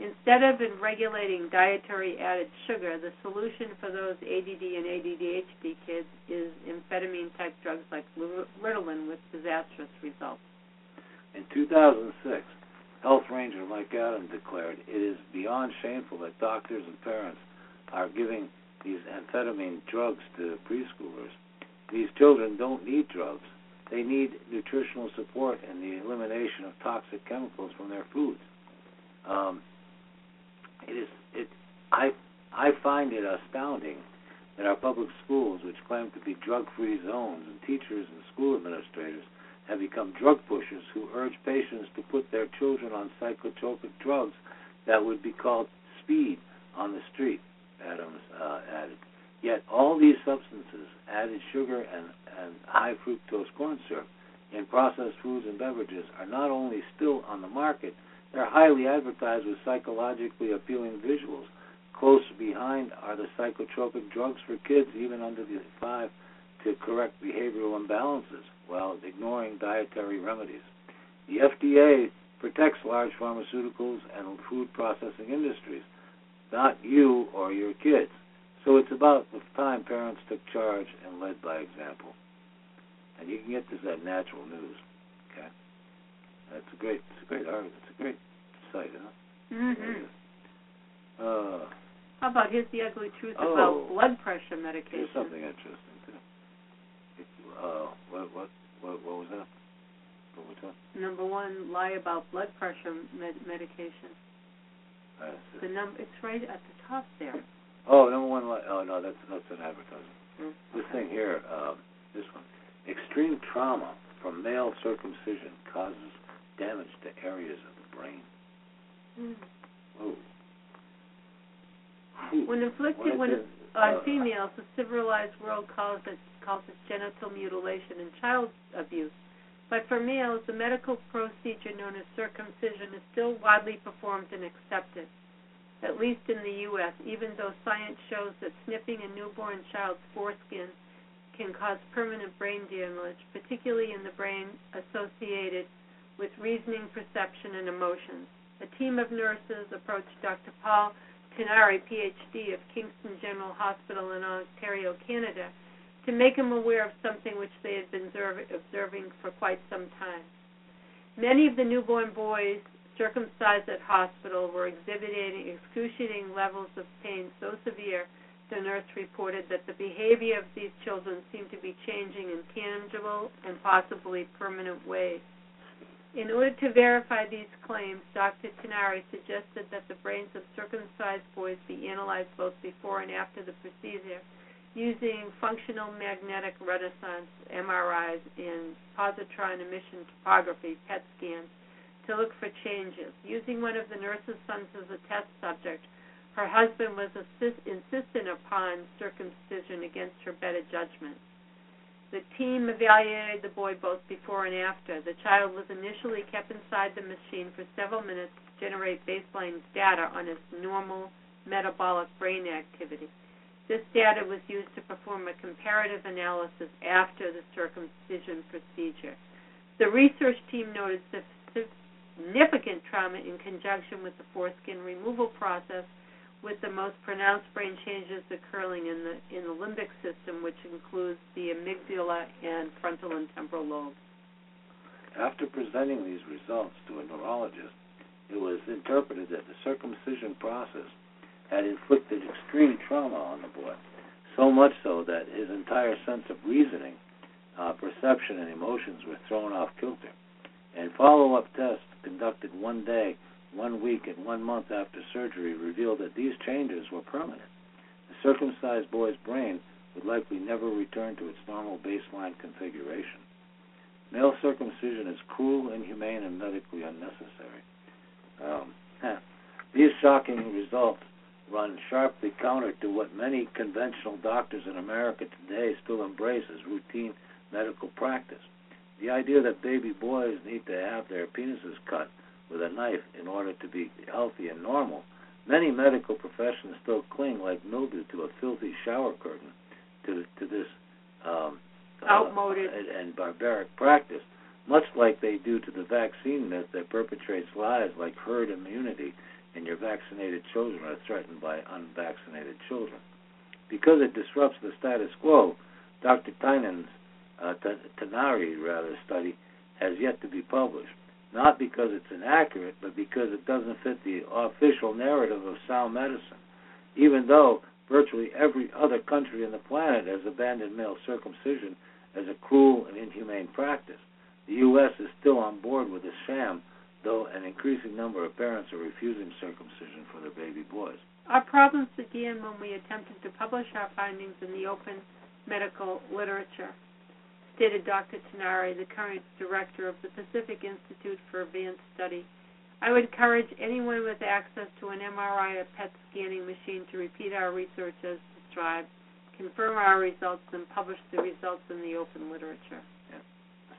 Instead of regulating dietary added sugar, the solution for those ADD and ADHD kids is amphetamine-type drugs like Ritalin with disastrous results. In 2006, Health Ranger Mike Adam declared, "It is beyond shameful that doctors and parents are giving these amphetamine drugs to preschoolers. These children don't need drugs. They need nutritional support and the elimination of toxic chemicals from their foods." I find it astounding that our public schools, which claim to be drug-free zones, and teachers and school administrators have become drug pushers who urge patients to put their children on psychotropic drugs that would be called speed on the street, Adams added. Yet all these substances, added sugar and high fructose corn syrup, in processed foods and beverages are not only still on the market, they're highly advertised with psychologically appealing visuals. Close behind are the psychotropic drugs for kids, even under the 5, to correct behavioral imbalances, while ignoring dietary remedies. The FDA protects large pharmaceuticals and food processing industries, not you or your kids. So it's about the time parents took charge and led by example. And you can get this at Natural News. Okay, that's a great article. It's a great site, huh? Mm-hmm. How about here's the ugly truth about blood pressure medication? Here's something interesting too. What was that? What was that? Number one, lie about blood pressure medication. It's right at the top there. Oh, number one. Oh no, that's an advertisement. Mm-hmm. This thing here, this one. Extreme trauma from male circumcision causes damage to areas of the brain. Mm. Oh. When inflicted on females, the civilized world calls it genital mutilation and child abuse. But for males, the medical procedure known as circumcision is still widely performed and accepted, at least in the U.S., even though science shows that snipping a newborn child's foreskin can cause permanent brain damage, particularly in the brain associated with reasoning, perception, and emotions. A team of nurses approached Dr. Paul Tinari, Ph.D. of Kingston General Hospital in Ontario, Canada, to make him aware of something which they had been observing for quite some time. Many of the newborn boys circumcised at hospital were exhibiting excruciating levels of pain so severe, the nurse reported, that the behavior of these children seemed to be changing in tangible and possibly permanent ways. In order to verify these claims, Dr. Tinari suggested that the brains of circumcised boys be analyzed both before and after the procedure using functional magnetic resonance MRIs and positron emission tomography PET scans to look for changes. Using one of the nurse's sons as a test subject, her husband was insistent upon circumcision against her better judgment. The team evaluated the boy both before and after. The child was initially kept inside the machine for several minutes to generate baseline data on his normal metabolic brain activity. This data was used to perform a comparative analysis after the circumcision procedure. The research team noted significant trauma in conjunction with the foreskin removal process, with the most pronounced brain changes occurring in the limbic system, which includes the amygdala and frontal and temporal lobes. After presenting these results to a neurologist, it was interpreted that the circumcision process had inflicted extreme trauma on the boy, so much so that his entire sense of reasoning, perception, and emotions were thrown off kilter. And follow-up tests conducted one day, 1 week, and 1 month after surgery revealed that these changes were permanent. The circumcised boy's brain would likely never return to its normal baseline configuration. Male circumcision is cruel, inhumane, and medically unnecessary. These shocking results run sharply counter to what many conventional doctors in America today still embrace as routine medical practice. The idea that baby boys need to have their penises cut with a knife in order to be healthy and normal, many medical professions still cling like mildew to a filthy shower curtain to this outmoded and barbaric practice, much like they do to the vaccine myth that perpetrates lies like herd immunity and your vaccinated children are threatened by unvaccinated children. Because it disrupts the status quo, Dr. Tinari's study has yet to be published. not because it's inaccurate, but because it doesn't fit the official narrative of sound medicine, even though virtually every other country on the planet has abandoned male circumcision as a cruel and inhumane practice. The U.S. is still on board with this sham, though an increasing number of parents are refusing circumcision for their baby boys. Our problems began when we attempted to publish our findings in the open medical literature, stated Dr. Tinari, the current director of the Pacific Institute for Advanced Study. I would encourage anyone with access to an MRI or PET scanning machine to repeat our research as described, confirm our results, and publish the results in the open literature. Yeah.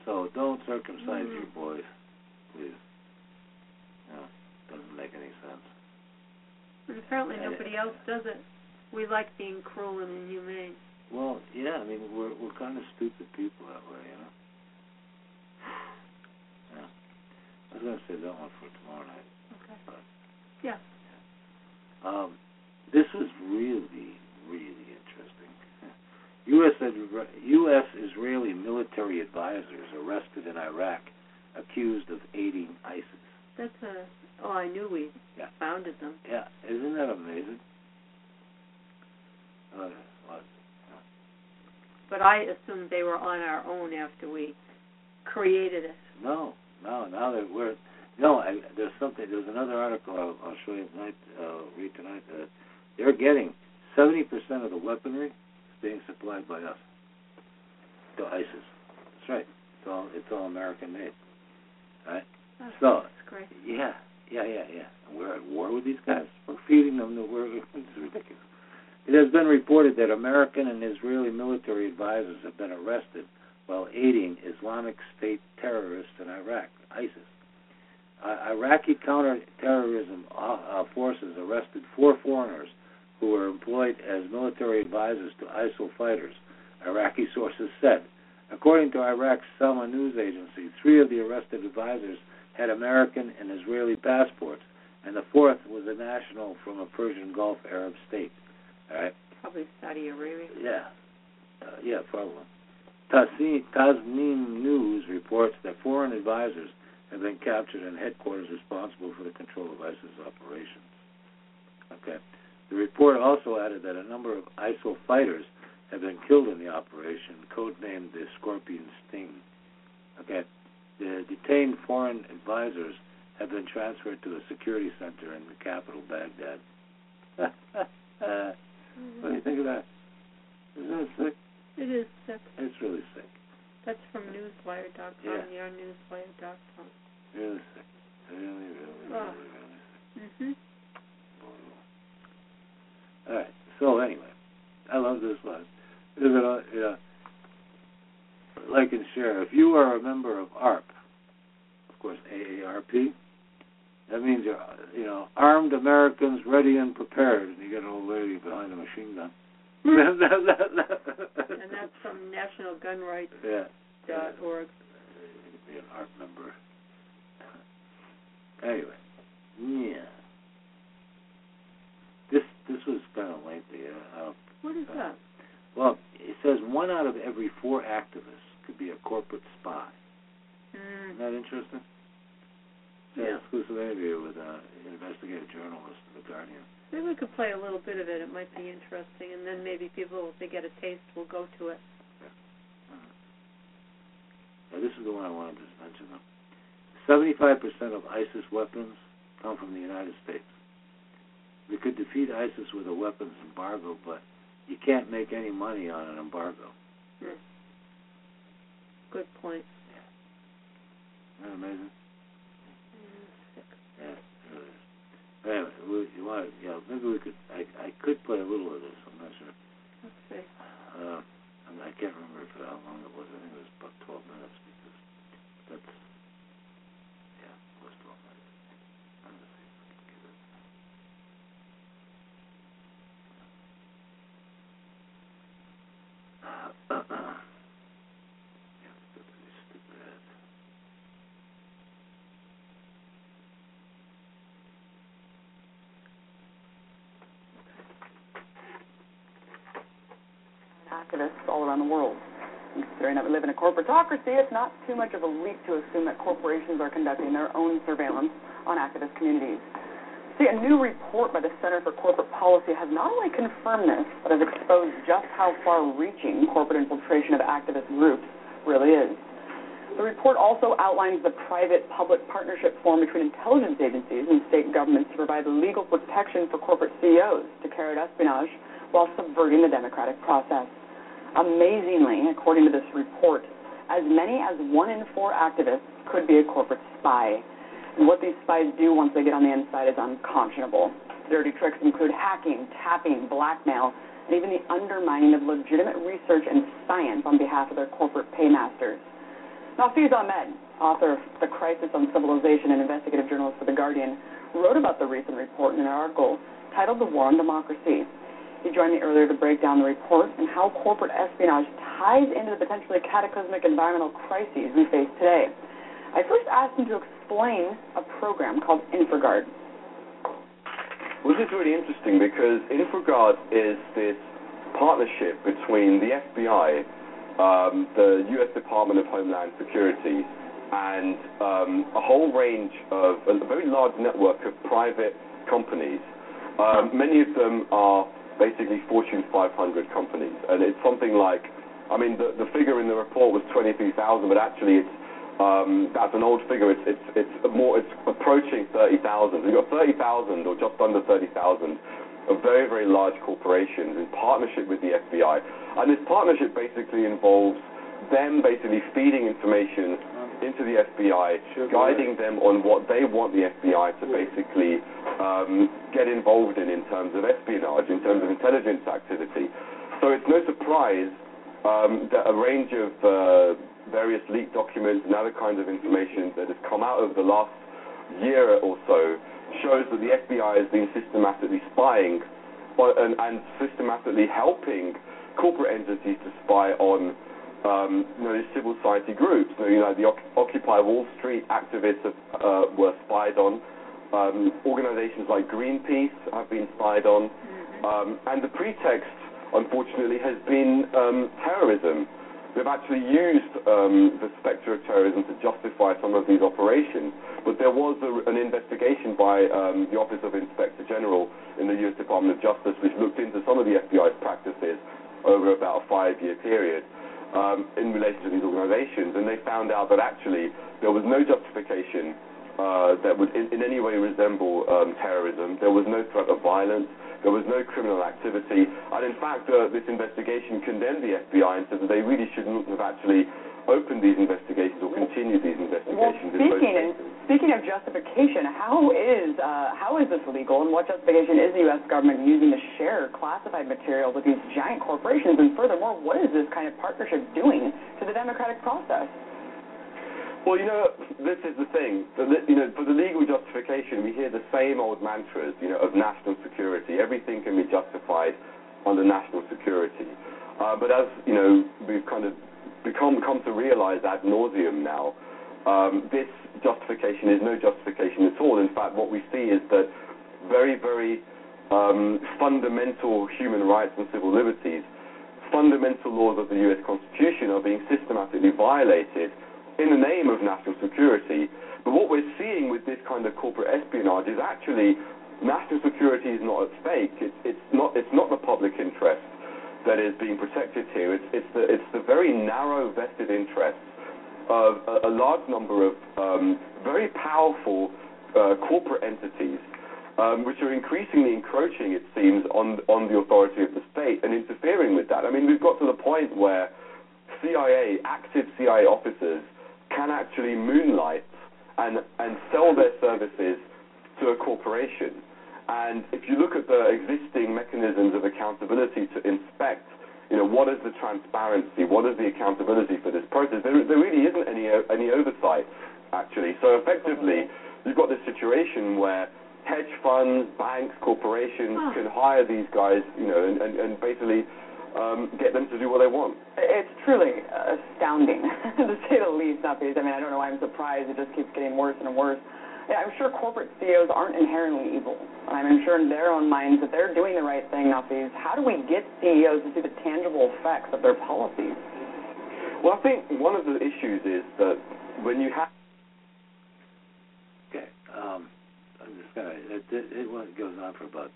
So don't circumcise your boys, please. No, doesn't make any sense. And apparently nobody else does it. We like being cruel and inhumane. Well, yeah, I mean, we're kind of stupid people that way, you know. Yeah. I was going to save that one for tomorrow night. Okay. But, yeah. This is really, really interesting. U.S.-Israeli military advisors arrested in Iraq, accused of aiding ISIS. I knew we founded them. Yeah, isn't that amazing? But I assumed they were on our own after we created it. No, now that we're... there's another article I'll show you tonight, read tonight, that they're getting 70% of the weaponry is being supplied by us to ISIS. That's right. It's all American-made. Right? So, great. Yeah. And we're at war with these guys. We're feeding them the war. It's ridiculous. It has been reported that American and Israeli military advisors have been arrested while aiding Islamic State terrorists in Iraq, ISIS. Iraqi counterterrorism forces arrested 4 foreigners who were employed as military advisors to ISIL fighters, Iraqi sources said. According to Iraq's Salma news agency, 3 of the arrested advisors had American and Israeli passports, and the 4th was a national from a Persian Gulf Arab state. All right. Probably Saudi Arabia. Yeah. Yeah, probably. Tasnim News reports that foreign advisors have been captured in headquarters responsible for the control of ISIS operations. Okay. The report also added that a number of ISIL fighters have been killed in the operation, codenamed the Scorpion Sting. Okay. The detained foreign advisors have been transferred to a security center in the capital, Baghdad. What do you think of that? Isn't that sick? It is sick. It's really sick. That's from newswire.com, yournewswire.com. Really sick. Really sick. Mm-hmm. All right. So, anyway, I love this one. Like and share. If you are a member of AARP, of course, AARP, that means you're, armed Americans ready and prepared. And you get an old lady behind a machine gun. And that's from nationalgunrights.org. Be an AARP member. Anyway, yeah. This was kind of lengthy. What is that? Well, it says 1 out of every 4 activists could be a corporate spy. Isn't that interesting? Yeah. An exclusive interview with an investigative journalist in The Guardian. Maybe we could play a little bit of it. It might be interesting, and then maybe people, if they get a taste, will go to it. Yeah. Now, this is the one I wanted to mention, though. 75% of ISIS weapons come from the United States. We could defeat ISIS with a weapons embargo, but you can't make any money on an embargo. Mm. Good point. Yeah. Isn't that amazing? Yeah. Anyway, maybe we could. I could play a little of this. I'm not sure. Let's see. I can't remember how long it was. I think it was about 12 minutes because that's. Yeah, it was 12 minutes. I'm going to see if I can get it. Activists all around the world. considering that we live in a corporatocracy, it's not too much of a leap to assume that corporations are conducting their own surveillance on activist communities. See, a new report by the Center for Corporate Policy has not only confirmed this, but has exposed just how far-reaching corporate infiltration of activist groups really is. The report also outlines the private-public partnership formed between intelligence agencies and state governments to provide legal protection for corporate CEOs to carry out espionage while subverting the democratic process. Amazingly, according to this report, as many as 1 in 4 activists could be a corporate spy. And what these spies do once they get on the inside is unconscionable. Dirty tricks include hacking, tapping, blackmail, and even the undermining of legitimate research and science on behalf of their corporate paymasters. Nafiz Ahmed, author of The Crisis on Civilization and investigative journalist for The Guardian, wrote about the recent report in an article titled The War on Democracy. He joined me earlier to break down the report and how corporate espionage ties into the potentially cataclysmic environmental crises we face today. I first asked him to explain a program called InfraGard. Well, this is really interesting because InfraGard is this partnership between the FBI, the U.S. Department of Homeland Security, and a whole range of a very large network of private companies. Many of them are basically Fortune 500 companies, and it's something like, I mean, the figure in the report was 23,000, but actually it's that's an old figure. It's approaching 30,000. We've got 30,000, or just under 30,000, of very, very large corporations in partnership with the FBI, and this partnership basically involves them basically feeding information into the FBI, guiding them on what they want the FBI to basically get involved in terms of espionage, in terms of intelligence activity. So it's no surprise that a range of various leaked documents and other kinds of information that has come out over the last year or so shows that the FBI has been systematically spying and systematically helping corporate entities to spy on civil society groups. So, the Occupy Wall Street activists were spied on. Organizations like Greenpeace have been spied on. And the pretext, unfortunately, has been terrorism. They've actually used the specter of terrorism to justify some of these operations. But there was an investigation by the Office of Inspector General in the U.S. Department of Justice, which looked into some of the FBI's practices over about a 5-year period. In relation to these organizations, and they found out that actually there was no justification that would in any way resemble terrorism. There was no threat of violence. There was no criminal activity. And in fact, this investigation condemned the FBI and said that they really shouldn't have actually opened these investigations or continued these investigations. Well, speaking of justification, how is this legal, and what justification is the U.S. government using to share classified material with these giant corporations? And furthermore, what is this kind of partnership doing to the democratic process? Well, this is the thing. For the legal justification, we hear the same old mantras, of national security. Everything can be justified under national security. But as, we've kind of come to realize ad nauseum now, this justification is no justification at all. In fact, what we see is that very, very fundamental human rights and civil liberties, fundamental laws of the U.S. Constitution are being systematically violated in the name of national security. But what we're seeing with this kind of corporate espionage is actually national security is not at stake. It's not the public interest that is being protected here. It's the very narrow vested interests of a large number of very powerful corporate entities, which are increasingly encroaching, it seems, on the authority of the state and interfering with that. I mean, we've got to the point where active CIA officers can actually moonlight and sell their services to a corporation. And if you look at the existing mechanisms of accountability to inspect, what is the transparency, what is the accountability for this process, there really isn't any oversight, actually. So effectively, you've got this situation where hedge funds, banks, corporations can hire these guys, and basically get them to do what they want. It's truly astounding, to say the least, Nafiz. I mean, I don't know why I'm surprised. It just keeps getting worse and worse. Yeah, I'm sure corporate CEOs aren't inherently evil. I'm sure in their own minds that they're doing the right thing, Nafiz. How do we get CEOs to see the tangible effects of their policies? Well, I think one of the issues is that when you have... Okay. I'm just going to... It goes on for about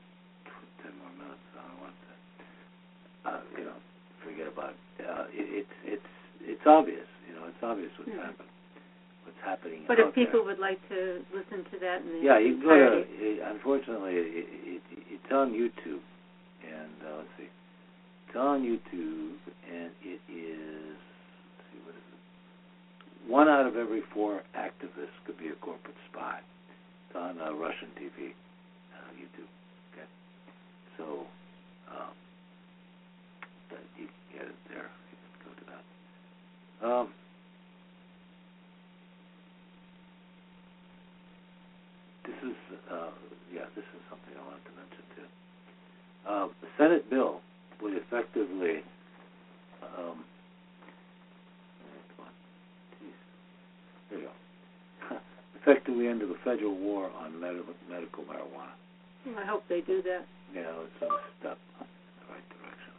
10 more minutes. So I don't want to, forget about it. It's obvious. It's obvious what's happened. What's happening. But if people would like to listen to that in the entirety. Unfortunately, it's on YouTube. And let's see. It's on YouTube, and it is, let's see, what is it? 1 out of every 4 activists could be a corporate spy. It's on Russian TV, YouTube. Okay, so you can get it there. You can go to that. This is, this is something I wanted to mention too. The Senate bill would effectively effectively end the federal war on medical marijuana. Well, I hope they do that. Yeah, it's a step in the right direction.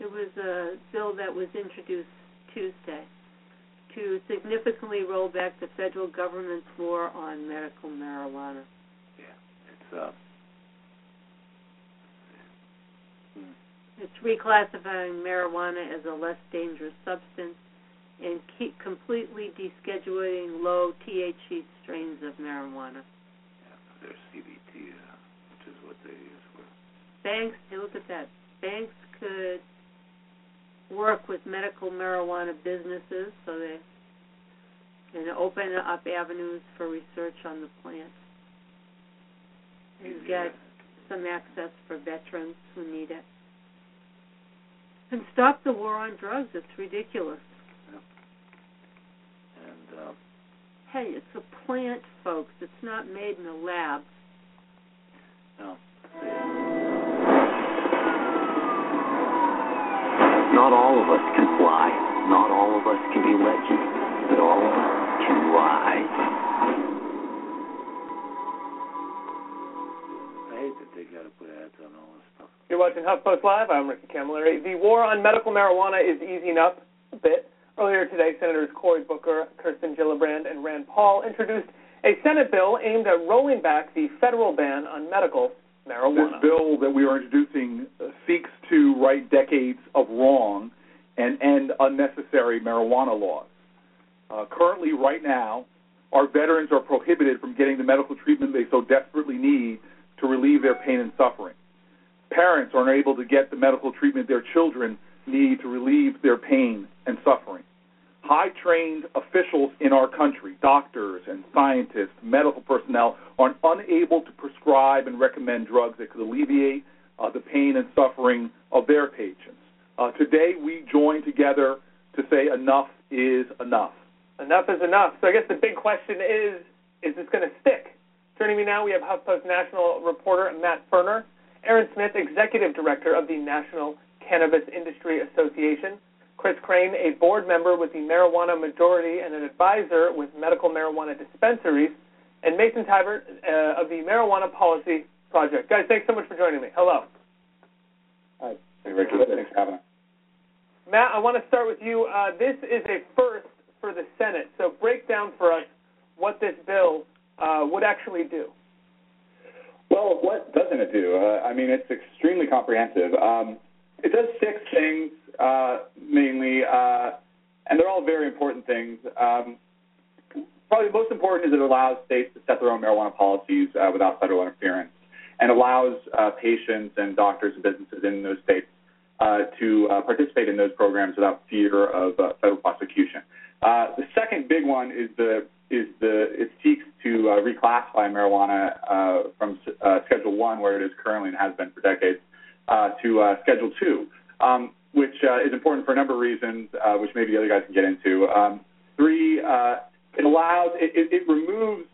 There was a bill that was introduced Tuesday to significantly roll back the federal government's war on medical marijuana. Yeah, it's It's reclassifying marijuana as a less dangerous substance and completely descheduling low THC strains of marijuana. Yeah, there's CBT, which is what they use for. Banks, hey, look at that. Banks could work with medical marijuana businesses so they can open up avenues for research on the plant. You've got some access for veterans who need it. And stop the war on drugs. It's ridiculous. Yeah. And hey, it's a plant, folks. It's not made in a lab. No. Not all of us can fly. Not all of us can be legends. But all of us can rise. That they got to put ads on all this stuff. You're watching HuffPost Live. I'm Rick Camilleri. The war on medical marijuana is easing up a bit. Earlier today, Senators Cory Booker, Kirsten Gillibrand, and Rand Paul introduced a Senate bill aimed at rolling back the federal ban on medical marijuana. This bill that we are introducing seeks to right decades of wrong and end unnecessary marijuana laws. Currently, right now, our veterans are prohibited from getting the medical treatment they so desperately need to relieve their pain and suffering. Parents are unable to get the medical treatment their children need to relieve their pain and suffering. High-trained officials in our country, doctors and scientists, medical personnel, are unable to prescribe and recommend drugs that could alleviate the pain and suffering of their patients. Today, we join together to say enough is enough. Enough is enough. So I guess the big question is this going to stick? Joining me now, we have HuffPost national reporter Matt Ferner, Aaron Smith, executive director of the National Cannabis Industry Association, Chris Crane, a board member with the Marijuana Majority and an advisor with medical marijuana dispensaries, and Mason Tybert of the Marijuana Policy Project. Guys, thanks so much for joining me. Hello. Hi. Hey, Richard. Thanks for having us. Matt, I want to start with you. This is a first for the Senate, so break down for us what this bill would actually do. Well, what doesn't it do? It's extremely comprehensive. It does 6 things mainly, and they're all very important things. Probably the most important is it allows states to set their own marijuana policies without federal interference, and allows patients and doctors and businesses in those states to participate in those programs without fear of federal prosecution. The second big one is it seeks to reclassify marijuana from Schedule 1, where it is currently and has been for decades, to Schedule 2, which is important for a number of reasons, which maybe the other guys can get into. 3, it removes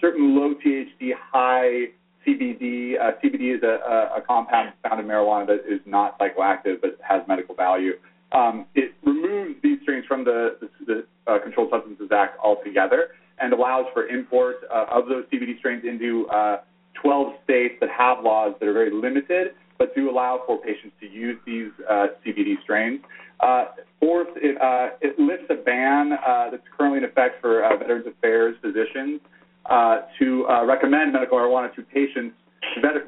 certain low THC, high CBD. CBD is a compound found in marijuana that is not psychoactive but has medical value. It removes these strains from the Controlled Substances Act altogether and allows for import of those CBD strains into 12 states that have laws that are very limited but do allow for patients to use these CBD strains. Fourth, it lifts a ban that's currently in effect for Veterans Affairs physicians to recommend medical marijuana to patients,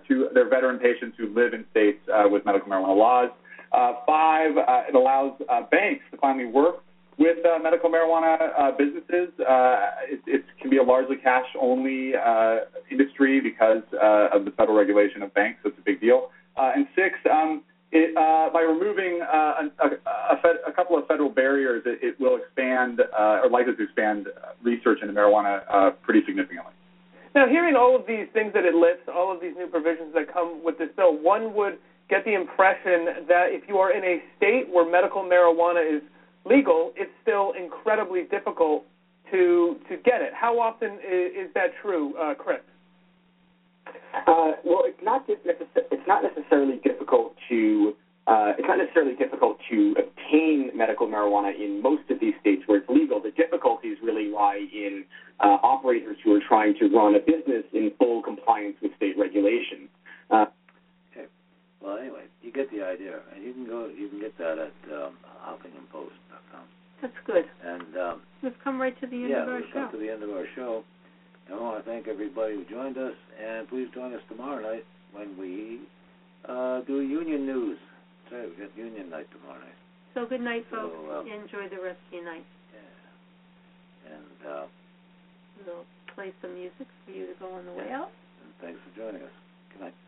to their veteran patients who live in states with medical marijuana laws. Five, it allows banks to finally work with medical marijuana businesses. It can be a largely cash-only industry because of the federal regulation of banks, so it's a big deal. And six, by removing a couple of federal barriers, it will expand or likely to expand research into marijuana pretty significantly. Now, hearing all of these things that it lists, all of these new provisions that come with this bill, one would get the impression that if you are in a state where medical marijuana is legal, it's still incredibly difficult to get it. How often is that true, Chris? Well, it's not necessarily difficult to obtain medical marijuana in most of these states where it's legal. The difficulties really lie in operators who are trying to run a business in full compliance with state regulations. Well, anyway, you get the idea, and you can get that at HuffingtonPost.com. That's good. And we've come right to the end of our show. Yeah, we've come to the end of our show. And I want to thank everybody who joined us, and please join us tomorrow night when we do union news. That's right, we've got union night tomorrow night. So good night, folks. So, enjoy the rest of your night. Yeah. And we'll play some music for you to go on the way out. And thanks for joining us. Good night.